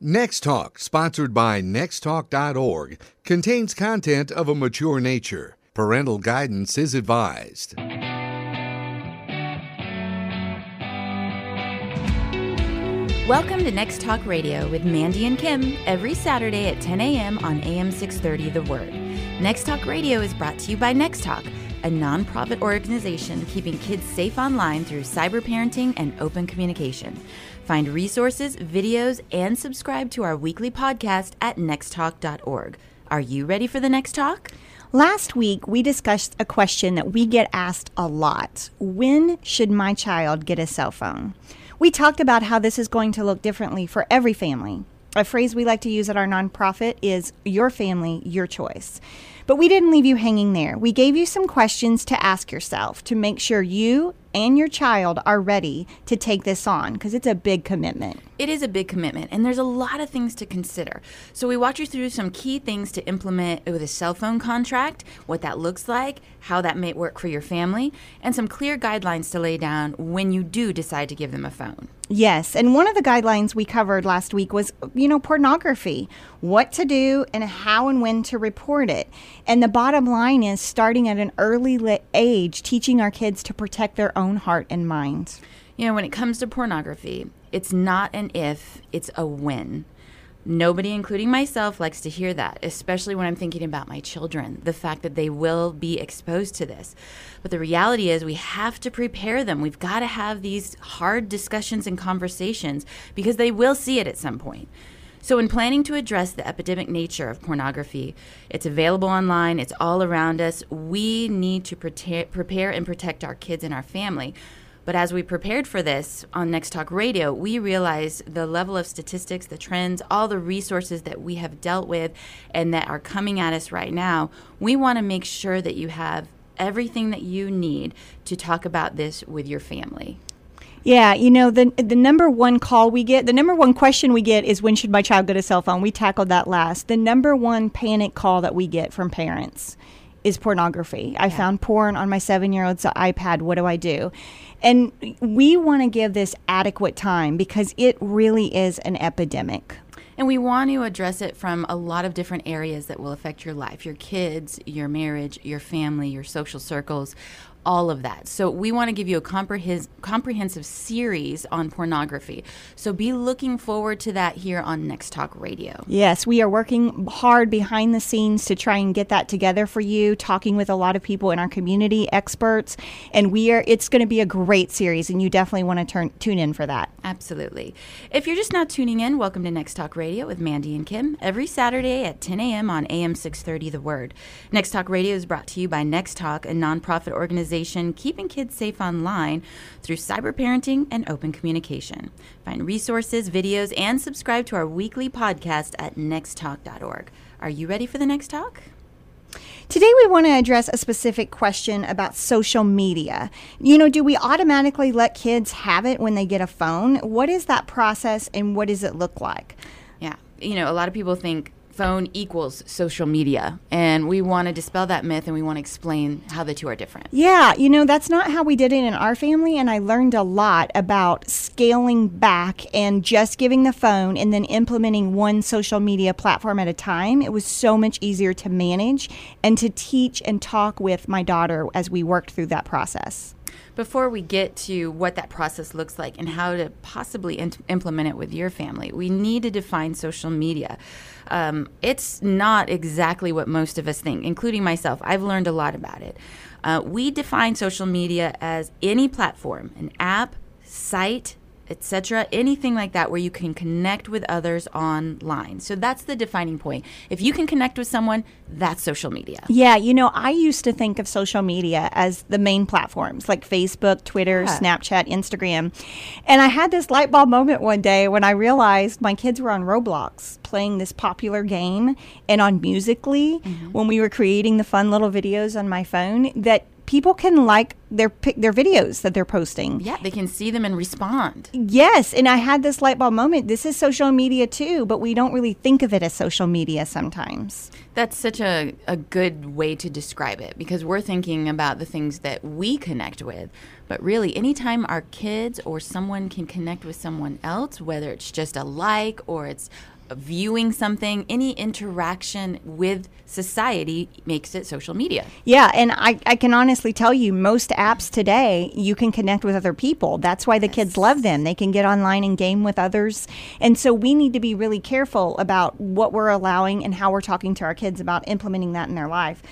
Next Talk, sponsored by nexttalk.org, contains content of a mature nature. Parental guidance is advised. Welcome to Next Talk Radio with Mandy and Kim every Saturday at 10 a.m. on AM 630 The Word. Next Talk Radio is brought to you by Next Talk, a nonprofit organization keeping kids safe online through cyber parenting and open communication. Find resources, videos, and subscribe to our weekly podcast at nexttalk.org. Are you ready for the next talk? Last week, we discussed a question that we get asked a lot. When should my child get a cell phone? We talked about how this is going to look differently for every family. A phrase we like to use at our nonprofit is, your family, your choice. But we didn't leave you hanging there. We gave you some questions to ask yourself to make sure you and your child are ready to take this on, because it's a big commitment. It is a big commitment, and there's a lot of things to consider. So we walked you through some key things to implement with a cell phone contract, what that looks like, how that may work for your family, and some clear guidelines to lay down when you do decide to give them a phone. Yes, and one of the guidelines we covered last week was, pornography, what to do and how and when to report it. And the bottom line is starting at an early age, teaching our kids to protect their own heart and mind. When it comes to pornography, it's not an if, it's a when. Nobody, including myself, likes to hear that, especially when I'm thinking about my children, the fact that they will be exposed to this. But the reality is we have to prepare them. We've got to have these hard discussions and conversations because they will see it at some point. So in planning to address the epidemic nature of pornography, it's available online, it's all around us. We need to prepare and protect our kids and our family. But as we prepared for this on Next Talk Radio, we realized the level of statistics, the trends, all the resources that we have dealt with and that are coming at us right now. We want to make sure that you have everything that you need to talk about this with your family. Yeah, the number one call we get, the number one question we get is, when should my child get a cell phone? We tackled that last. The number one panic call that we get from parents is pornography. Yeah. I found porn on my 7-year-old's iPad. What do I do? And we want to give this adequate time because it really is an epidemic. And we want to address it from a lot of different areas that will affect your life, your kids, your marriage, your family, your social circles, all of that. So we want to give you a comprehensive series on pornography. So be looking forward to that here on Next Talk Radio. Yes, we are working hard behind the scenes to try and get that together for you, talking with a lot of people in our community, experts, and it's going to be a great series, and you definitely want to tune in for that. Absolutely. If you're just now tuning in, welcome to Next Talk Radio with Mandy and Kim every Saturday at 10 a.m. on AM 630 The Word. Next Talk Radio is brought to you by Next Talk, a nonprofit organization keeping kids safe online through cyber parenting and open communication. Find resources, videos, and subscribe to our weekly podcast at nexttalk.org. Are you ready for the next talk? Today we want to address a specific question about social media. Do we automatically let kids have it when they get a phone? What is that process and what does it look like? Yeah, a lot of people think phone equals social media, and we want to dispel that myth, and we want to explain how the two are different. Yeah, that's not how we did it in our family, and I learned a lot about scaling back and just giving the phone and then implementing one social media platform at a time. It was so much easier to manage and to teach and talk with my daughter as we worked through that process. Before we get to what that process looks like and how to possibly implement it with your family, we need to define social media. It's not exactly what most of us think, including myself. I've learned a lot about it. We define social media as any platform, an app, site, etc., anything like that where you can connect with others online. So that's the defining point. If you can connect with someone, that's social media. Yeah, I used to think of social media as the main platforms like Facebook, Twitter, Snapchat, Instagram. And I had this light bulb moment one day when I realized my kids were on Roblox playing this popular game and on Musical.ly when we were creating the fun little videos on my phone that people can like their videos that they're posting. Yeah, they can see them and respond. Yes, and I had this light bulb moment. This is social media too, but we don't really think of it as social media sometimes. That's such a good way to describe it, because we're thinking about the things that we connect with. But really, anytime our kids or someone can connect with someone else, whether it's just a like or it's viewing something, any interaction with society makes it social media. Yeah, and I can honestly tell you, most apps today, you can connect with other people. That's why the kids love them. They can get online and game with others. And so we need to be really careful about what we're allowing and how we're talking to our kids about implementing that in their life.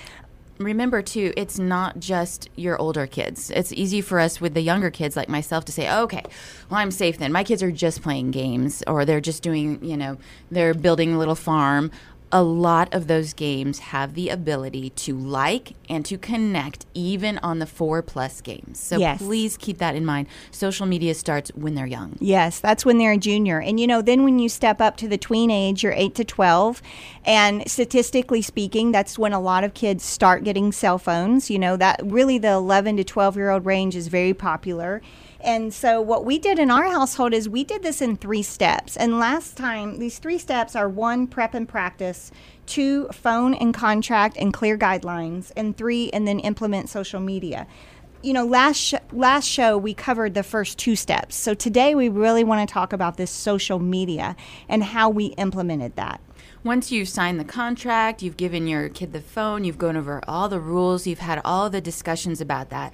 Remember, too, it's not just your older kids. It's easy for us with the younger kids like myself to say, oh, okay, well, I'm safe then. My kids are just playing games, or they're just doing, they're building a little farm. A lot of those games have the ability to like and to connect, even on the 4+ games. So Please keep that in mind. Social media starts when they're young. Yes, that's when they're a junior. And, then when you step up to the tween age, you're 8 to 12. And statistically speaking, that's when a lot of kids start getting cell phones. That really the 11 to 12-year-old range is very popular. And so what we did in our household is we did this in 3 steps. And last time, these 3 steps are 1, prep and practice, 2, phone and contract and clear guidelines, and 3, and then implement social media. Last show we covered the first 2 steps. So today we really want to talk about this social media and how we implemented that. Once you've signed the contract, you've given your kid the phone, you've gone over all the rules, you've had all the discussions about that.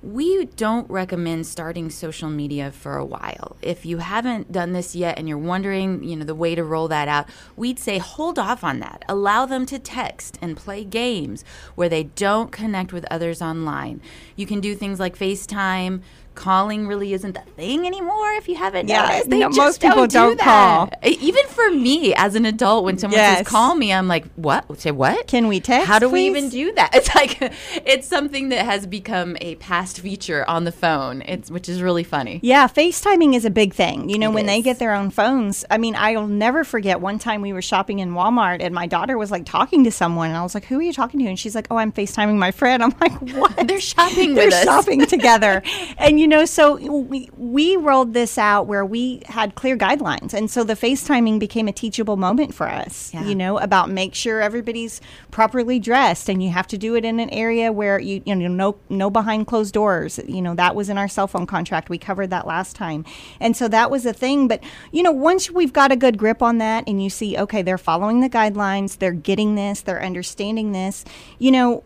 We don't recommend starting social media for a while. If you haven't done this yet and you're wondering, the way to roll that out, we'd say hold off on that. Allow them to text and play games where they don't connect with others online. You can do things like FaceTime. Calling really isn't the thing anymore, if you haven't noticed. They most people don't call. Even for me as an adult, when someone says, call me, I'm like, what? Say what? Can we text, how do we even do that? It's like, it's something that has become a past feature on the phone, which is really funny. Yeah, FaceTiming is a big thing. They get their own phones. I mean, I'll never forget one time we were shopping in Walmart and my daughter was like talking to someone. And I was like, who are you talking to? And she's like, oh, I'm FaceTiming my friend. I'm like, what? They're shopping with us. They're shopping together. And so we rolled this out where we had clear guidelines. And so the FaceTiming became a teachable moment for us, about make sure everybody's properly dressed. And you have to do it in an area where, no behind closed doors. That was in our cell phone contract. We covered that last time. And so that was a thing. But, once we've got a good grip on that and you see, okay, they're following the guidelines, they're getting this, they're understanding this,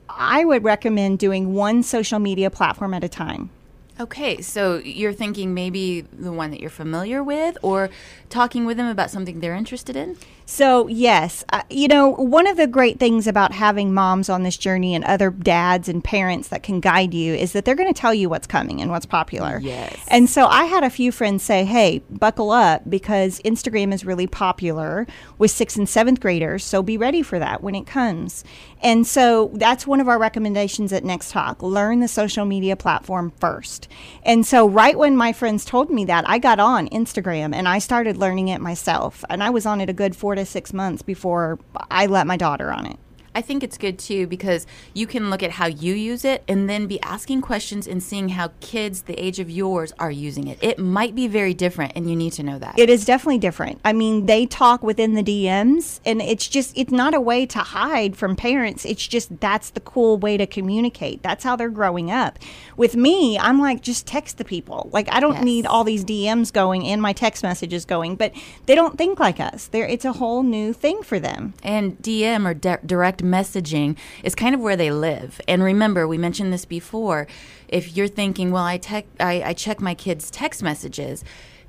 I would recommend doing one social media platform at a time. Okay, so you're thinking maybe the one that you're familiar with, or talking with them about something they're interested in? So, yes. One of the great things about having moms on this journey and other dads and parents that can guide you is that they're going to tell you what's coming and what's popular. Yes. And so I had a few friends say, hey, buckle up, because Instagram is really popular with 6th and 7th graders, so be ready for that when it comes. And so that's one of our recommendations at Next Talk. Learn the social media platform first. And so right when my friends told me that, I got on Instagram and I started learning it myself. And I was on it a good 4 to 6 months before I let my daughter on it. I think it's good, too, because you can look at how you use it and then be asking questions and seeing how kids the age of yours are using it. It might be very different, and you need to know that. It is definitely different. I mean, they talk within the DMs, and it's not a way to hide from parents. It's just that's the cool way to communicate. That's how they're growing up. With me, I'm like, just text the people. Like, I don't need all these DMs going and my text messages going, but they don't think like us. It's a whole new thing for them. And DM, or direct messaging, is kind of where they live. And remember, we mentioned this before, if you're thinking, well, I check my kids' text messages,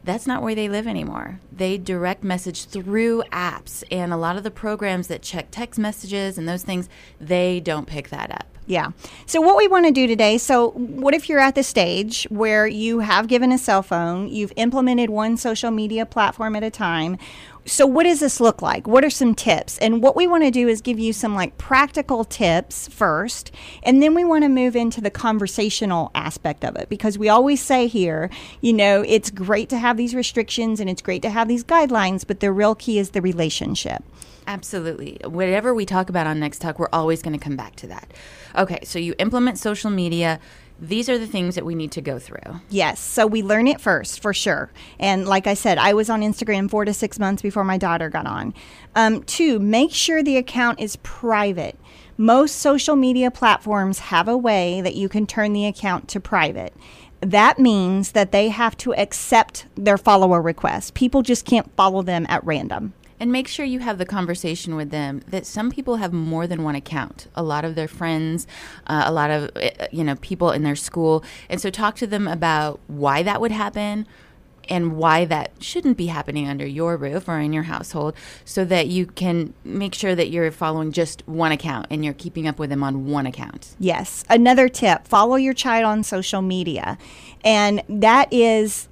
that's not where they live anymore. They direct message through apps, and a lot of the programs that check text messages and those things, they don't pick that up. Yeah. So what we want to do today, what if you're at the stage where you have given a cell phone, you've implemented one social media platform at a time. So what does this look like? What are some tips? And what we want to do is give you some practical tips first, and then we want to move into the conversational aspect of it, because we always say here, it's great to have these restrictions and it's great to have these guidelines, but the real key is the relationship. Absolutely. Whatever we talk about on Next Talk, we're always going to come back to that. Okay, so you implement social media. These are the things that we need to go through. Yes. So we learn it first, for sure. And like I said, I was on Instagram 4 to 6 months before my daughter got on. 2, make sure the account is private. Most social media platforms have a way that you can turn the account to private. That means that they have to accept their follower requests. People just can't follow them at random. And make sure you have the conversation with them that some people have more than one account. A lot of their friends, a lot of people in their school. And so talk to them about why that would happen and why that shouldn't be happening under your roof or in your household, so that you can make sure that you're following just one account and you're keeping up with them on one account. Yes. Another tip, follow your child on social media. And that is...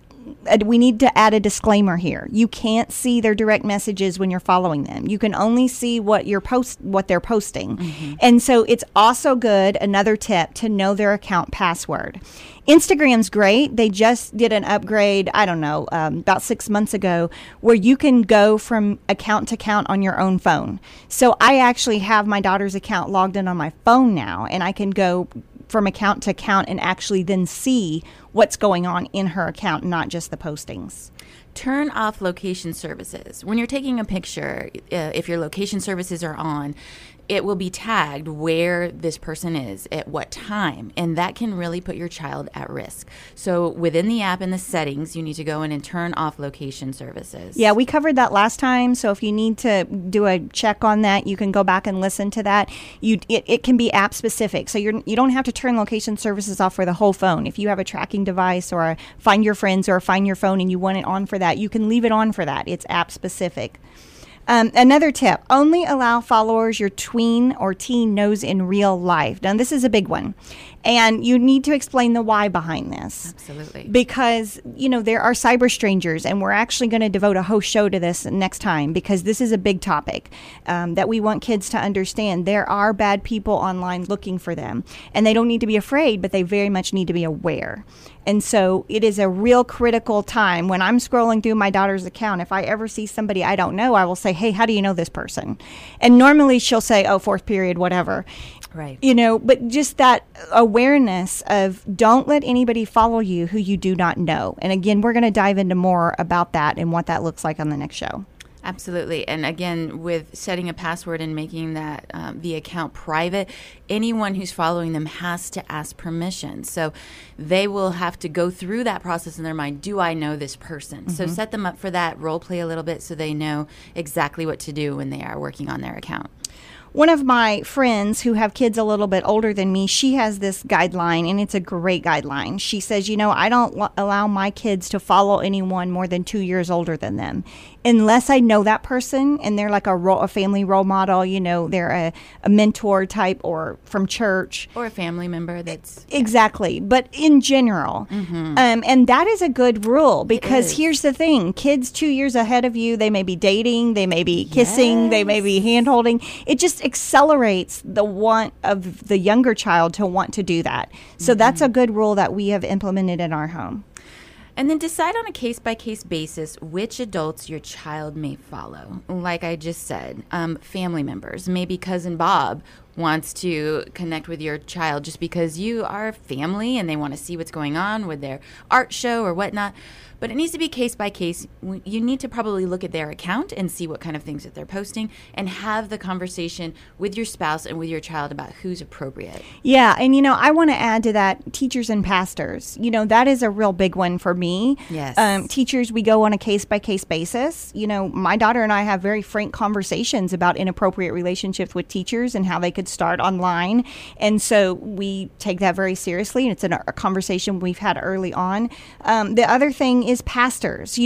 we need to add a disclaimer here. You can't see their direct messages when you're following them. You can only see what they're posting. Mm-hmm. And so it's also good, another tip, to know their account password. Instagram's great. They just did an upgrade, about 6 months ago, where you can go from account to account on your own phone. So I actually have my daughter's account logged in on my phone now, and I can go from account to account and actually then see what's going on in her account, not just the postings. Turn off location services. When you're taking a picture, if your location services are on, it will be tagged where this person is at what time, and that can really put your child at risk. So within the app, in the settings, you need to go in and turn off location services. Yeah, we covered that last time, so if you need to do a check on that, you can go back and listen to that. It can be app specific, so you don't have to turn location services off for the whole phone. If you have a tracking device or a Find Your Friends or a Find Your Phone and you want it on for that, you can leave it on for that. It's app specific. Another tip, only allow followers your tween or teen knows in real life. Now, this is a big one, and you need to explain the why behind this. Absolutely. Because, there are cyber strangers, and we're actually going to devote a whole show to this next time, because this is a big topic that we want kids to understand. There are bad people online looking for them, and they don't need to be afraid, but they very much need to be aware. And so it is a real critical time. When I'm scrolling through my daughter's account, if I ever see somebody I don't know, I will say, hey, how do you know this person? And normally she'll say, oh, fourth period, whatever. Right. But just that awareness of don't let anybody follow you who you do not know. And again, we're going to dive into more about that and what that looks like on the next show. Absolutely. And again, with setting a password and making that the account private, anyone who's following them has to ask permission. So they will have to go through that process in their mind. Do I know this person? Mm-hmm. So set them up for that, role play a little bit so they know exactly what to do when they are working on their account. One of my friends who have kids a little bit older than me, she has this guideline, and it's a great guideline. She says, I don't allow my kids to follow anyone more than 2 years older than them, unless I know that person and they're like a family role model, they're a mentor type or from church. Or a family member that's... Exactly, yeah. But in general. Mm-hmm. And that is a good rule, because here's the thing. Kids 2 years ahead of you, they may be dating, they may be kissing, yes. They may be hand-holding. It just accelerates the want of the younger child to want to do that. So that's a good rule that we have implemented in our home. And then decide on a case-by-case basis which adults your child may follow. Like I just said, family members, maybe Cousin Bob wants to connect with your child just because you are family and they want to see what's going on with their art show or whatnot. But it needs to be case by case. You need to probably look at their account and see what kind of things that they're posting and have the conversation with your spouse and with your child about who's appropriate. Yeah. And, I want to add to that teachers and pastors. That is a real big one for me. Yes. Teachers, we go on a case by case basis. My daughter and I have very frank conversations about inappropriate relationships with teachers and how they could start online. And so we take that very seriously. And it's a conversation we've had early on. The other thing is pastors.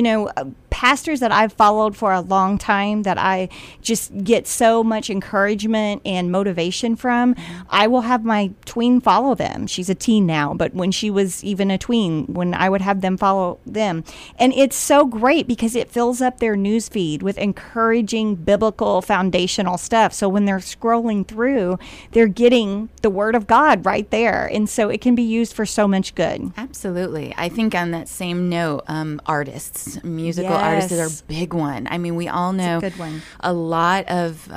Pastors that I've followed for a long time that I just get so much encouragement and motivation from, I will have my tween follow them. She's a teen now, but when she was even a tween, when I would have them follow them. And it's so great because it fills up their news feed with encouraging biblical foundational stuff. So when they're scrolling through, they're getting the Word of God right there. And so it can be used for so much good. Absolutely. I think on that same note, artists, musical artists is our big one. I mean, we all know a lot of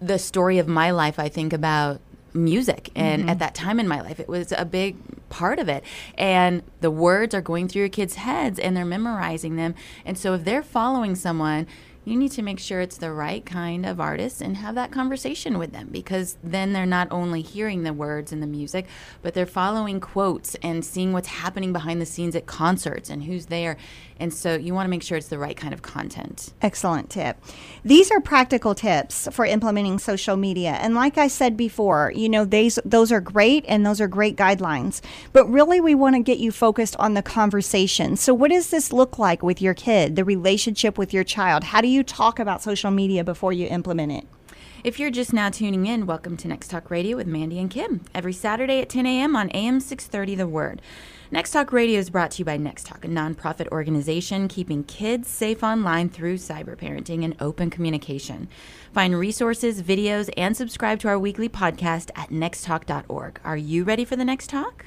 the story of my life, I think, about music. And at that time in my life, it was a big part of it. And the words are going through your kids' heads and they're memorizing them. And so if they're following someone, you need to make sure it's the right kind of artist and have that conversation with them, because then they're not only hearing the words and the music, but they're following quotes and seeing what's happening behind the scenes at concerts and who's there. And so you want to make sure it's the right kind of content. Excellent tip. These are practical tips for implementing social media. And like I said before, you know, those are great, and those are great guidelines. But really, we want to get you focused on the conversation. So what does this look like with your kid, the relationship with your child? How do you talk about social media before you implement it? If you're just now tuning in, welcome to Next Talk Radio with Mandy and Kim, every Saturday at 10 a.m. on AM 630, The Word. Next Talk Radio is brought to you by Next Talk, a nonprofit organization keeping kids safe online through cyberparenting and open communication. Find resources, videos, and subscribe to our weekly podcast at nexttalk.org. Are you ready for the next talk?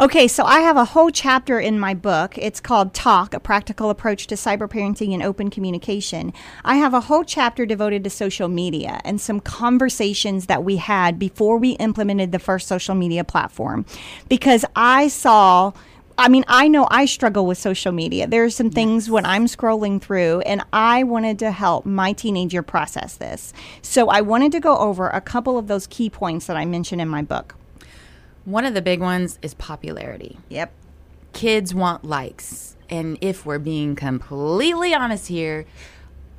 Okay, so I have a whole chapter in my book. It's called Talk, A Practical Approach to Cyberparenting and Open Communication. I have a whole chapter devoted to social media and some conversations that we had before we implemented the first social media platform. Because I know I struggle with social media. There are some things when I'm scrolling through, and I wanted to help my teenager process this. So I wanted to go over a couple of those key points that I mentioned in my book. One of the big ones is popularity. Yep. Kids want likes. And if we're being completely honest here,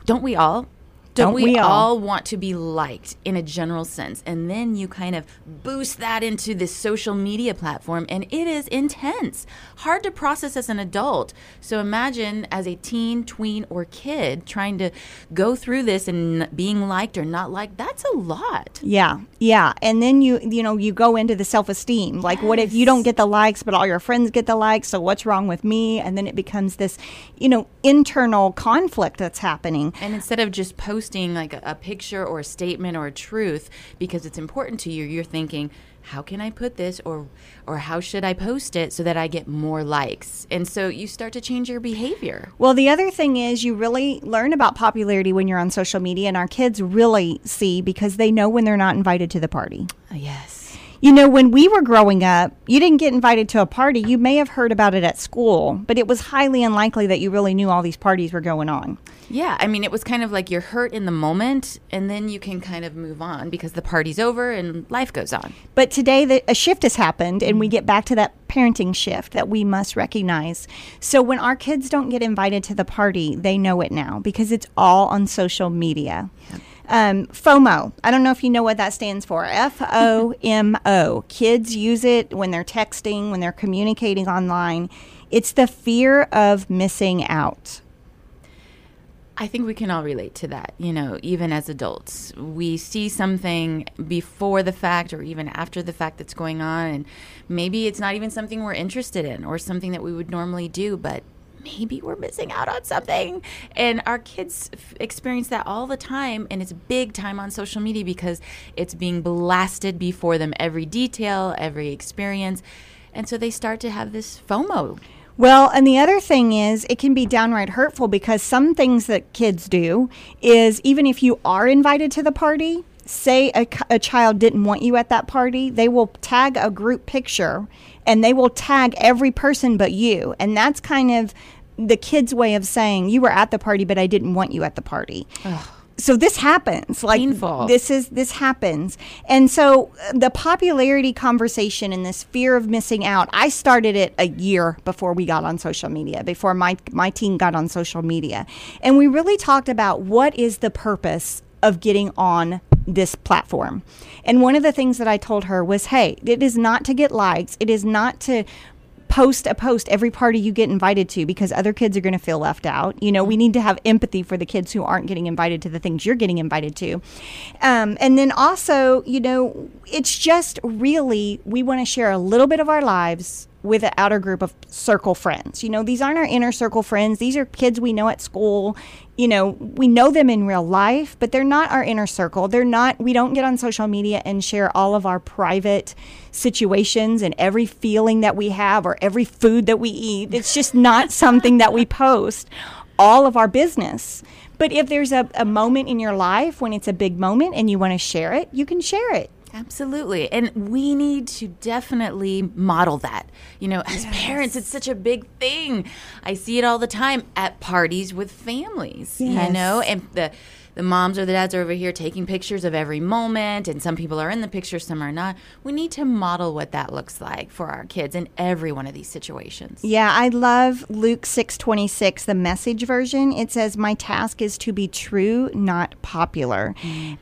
don't we all? Don't we all want to be liked in a general sense? And then you kind of boost that into this social media platform, and it is intense, hard to process as an adult. So imagine as a teen, tween, or kid trying to go through this and being liked or not liked. That's a lot. Yeah. And then you go into the self-esteem. Like, what if you don't get the likes, but all your friends get the likes? So what's wrong with me? And then it becomes this, internal conflict that's happening. And instead of just posting like a picture or a statement or a truth because it's important to you, you're thinking, how can I put this or how should I post it so that I get more likes? And so you start to change your behavior. Well, the other thing is you really learn about popularity when you're on social media, and our kids really see because they know when they're not invited to the party. Yes. When we were growing up, you didn't get invited to a party. You may have heard about it at school, but it was highly unlikely that you really knew all these parties were going on. Yeah, it was kind of like you're hurt in the moment, and then you can kind of move on because the party's over and life goes on. But today, a shift has happened, and we get back to that parenting shift that we must recognize. So when our kids don't get invited to the party, they know it now because it's all on social media. Yeah. FOMO. I don't know if you know what that stands for. FOMO. Kids use it when they're texting, when they're communicating online. It's the fear of missing out. I think we can all relate to that, even as adults. We see something before the fact or even after the fact that's going on, and maybe it's not even something we're interested in or something that we would normally do, but maybe we're missing out on something. And our kids experience that all the time, and it's big time on social media because it's being blasted before them, every detail, every experience. And so they start to have this FOMO. Well, and the other thing is it can be downright hurtful because some things that kids do is even if you are invited to the party, say a child didn't want you at that party, they will tag a group picture and they will tag every person but you. And that's kind of the kid's way of saying you were at the party, but I didn't want you at the party. Ugh. So this happens. Like, painful. This happens. And so the popularity conversation and this fear of missing out, I started it a year before we got on social media, before my teen got on social media. And we really talked about what is the purpose of getting on this platform. And one of the things that I told her was, hey, it is not to get likes. It is not to post a post every party you get invited to because other kids are going to feel left out. We need to have empathy for the kids who aren't getting invited to the things you're getting invited to. And then also, it's just really, we want to share a little bit of our lives with an outer group of circle friends. These aren't our inner circle friends. These are kids we know at school. We know them in real life, but they're not our inner circle. We don't get on social media and share all of our private situations and every feeling that we have or every food that we eat. It's just not something that we post all of our business. But if there's a moment in your life when it's a big moment and you want to share it, you can share it. Absolutely. And we need to definitely model that. You know, as parents, it's such a big thing. I see it all the time at parties with families, you know, and the moms or the dads are over here taking pictures of every moment, and some people are in the picture, some are not. We need to model what that looks like for our kids in every one of these situations. Yeah, I love Luke 6:26, the Message version. It says, "My task is to be true, not popular."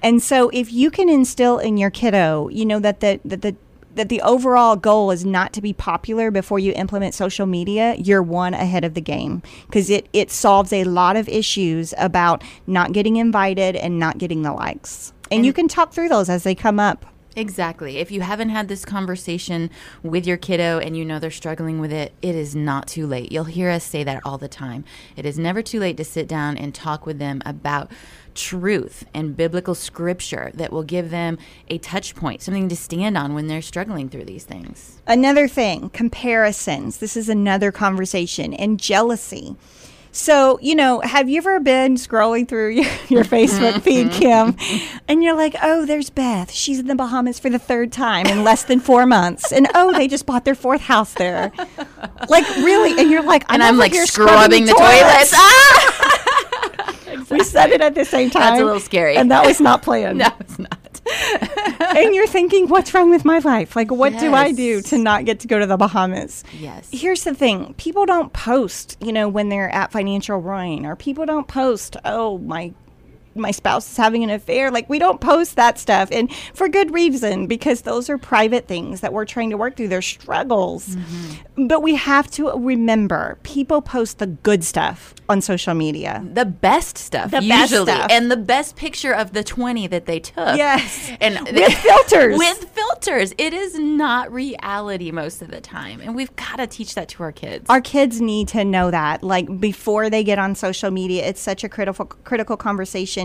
And so if you can instill in your kiddo, you know, that the overall goal is not to be popular before you implement social media, you're one ahead of the game, because it solves a lot of issues about not getting invited and not getting the likes. And you can talk through those as they come up. Exactly. If you haven't had this conversation with your kiddo and you know they're struggling with it, it is not too late. You'll hear us say that all the time. It is never too late to sit down and talk with them about truth and biblical scripture that will give them a touch point, something to stand on when they're struggling through these things. Another thing, comparisons. This is another conversation. And jealousy. So, you know, have you ever been scrolling through your Facebook feed, Kim, and you're like, oh, there's Beth. She's in the Bahamas for the third time in less than 4 months. And, oh, they just bought their fourth house there. Like, really? And you're like, I'm like scrubbing the toilets. Ah! Exactly. We said it at the same time. That's a little scary. And that was not planned. No, it's not. And you're thinking, what's wrong with my life? Like, what do I do to not get to go to the Bahamas? Yes. Here's the thing. People don't post, you know, when they're at financial ruin, or people don't post, oh, my spouse is having an affair. Like, we don't post that stuff, and for good reason, because those are private things that we're trying to work through. They're struggles. Mm-hmm. But we have to remember, people post the good stuff on social media. The best stuff, usually. And the best picture of the 20 that they took. Yes. And with filters. With filters. It is not reality most of the time. And we've got to teach that to our kids. Our kids need to know that. Like, before they get on social media, it's such a critical conversation.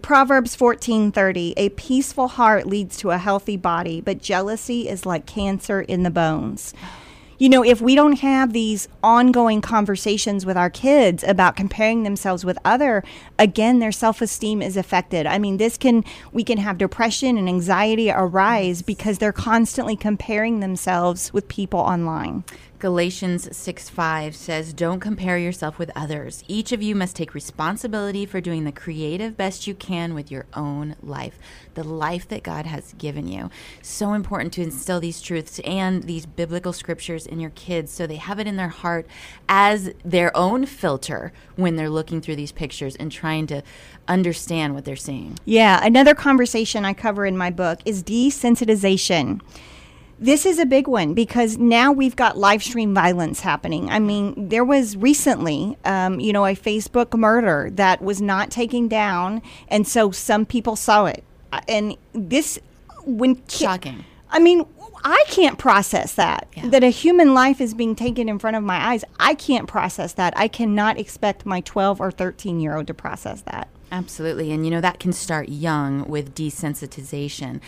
Proverbs 14:30, a peaceful heart leads to a healthy body, but jealousy is like cancer in the bones. You know, if we don't have these ongoing conversations with our kids about comparing themselves with other, again, their self-esteem is affected. I mean, we can have depression and anxiety arise because they're constantly comparing themselves with people online. Galatians 6:5 says, "Don't compare yourself with others. Each of you must take responsibility for doing the creative best you can with your own life," the life that God has given you. So important to instill these truths and these biblical scriptures in your kids so they have it in their heart as their own filter when they're looking through these pictures and trying to understand what they're seeing. Yeah, another conversation I cover in my book is desensitization. This is a big one because now we've got live stream violence happening. I mean, there was recently, a Facebook murder that was not taken down. And so some people saw it. And this, shocking. I mean, I can't process that, that a human life is being taken in front of my eyes. I can't process that. I cannot expect my 12 or 13-year-old to process that. Absolutely. And, you know, that can start young with desensitization.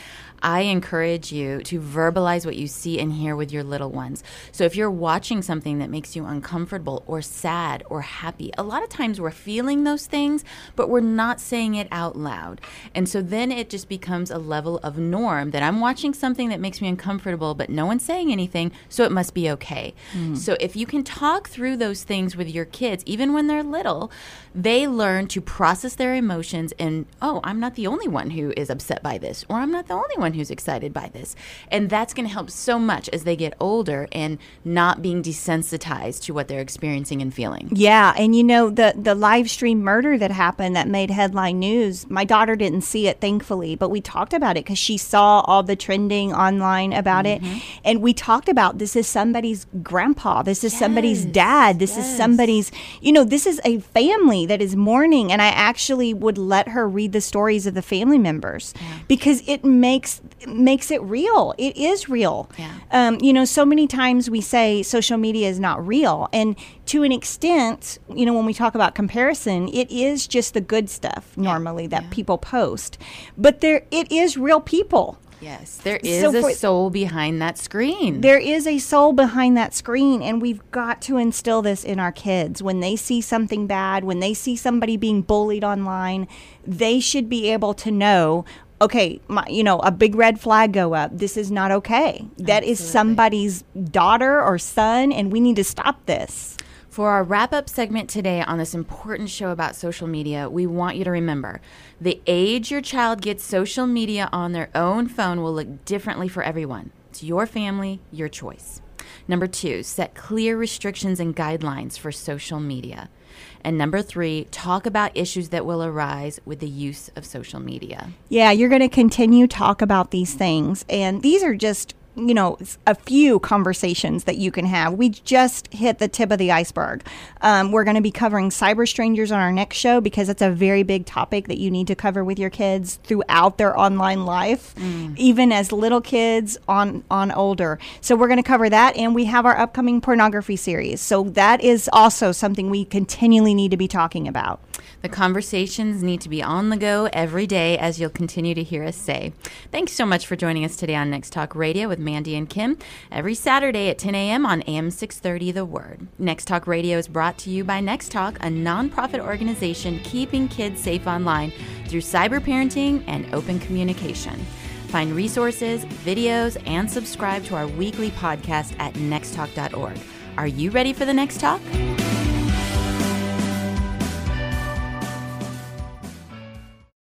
I encourage you to verbalize what you see and hear with your little ones. So if you're watching something that makes you uncomfortable or sad or happy, a lot of times we're feeling those things, but we're not saying it out loud. And so then it just becomes a level of norm that I'm watching something that makes me uncomfortable, but no one's saying anything, so it must be okay. Mm. So if you can talk through those things with your kids, even when they're little, they learn to process their emotions and, oh, I'm not the only one who is upset by this, or I'm not the only one who's excited by this. And that's going to help so much as they get older and not being desensitized to what they're experiencing and feeling. Yeah. And you know, the live stream murder that happened that made headline news, my daughter didn't see it, thankfully, but we talked about it because she saw all the trending online about it. And we talked about, this is somebody's grandpa. This is somebody's dad. This is somebody's, you know, this is a family that is mourning. And I actually would let her read the stories of the family members because it makes it real. It is real. Yeah. You know, so many times we say social media is not real. And to an extent, you know, when we talk about comparison, it is just the good stuff normally that people post. But it is real people. Yes, there is a soul behind that screen. There is a soul behind that screen, and we've got to instill this in our kids. When they see something bad, when they see somebody being bullied online, they should be able to know, okay, a big red flag go up. This is not okay. That Absolutely. Is somebody's daughter or son, and we need to stop this. For our wrap-up segment today on this important show about social media, we want you to remember the age your child gets social media on their own phone will look differently for everyone. It's your family, your choice. Number 2, set clear restrictions and guidelines for social media. And number 3, talk about issues that will arise with the use of social media. Yeah, you're going to continue talk about these things. And these are just, a few conversations that you can have. We just hit the tip of the iceberg. We're going to be covering cyber strangers on our next show because it's a very big topic that you need to cover with your kids throughout their online life, even as little kids on older. So we're going to cover that, and we have our upcoming pornography series. So that is also something we continually need to be talking about. The conversations need to be on the go every day, as you'll continue to hear us say. Thanks so much for joining us today on Next Talk Radio with Mandy and Kim, every Saturday at 10 a.m. on AM 630, The Word. Next Talk Radio is brought to you by Next Talk, a nonprofit organization keeping kids safe online through cyber parenting and open communication. Find resources, videos, and subscribe to our weekly podcast at nexttalk.org. Are you ready for the next talk?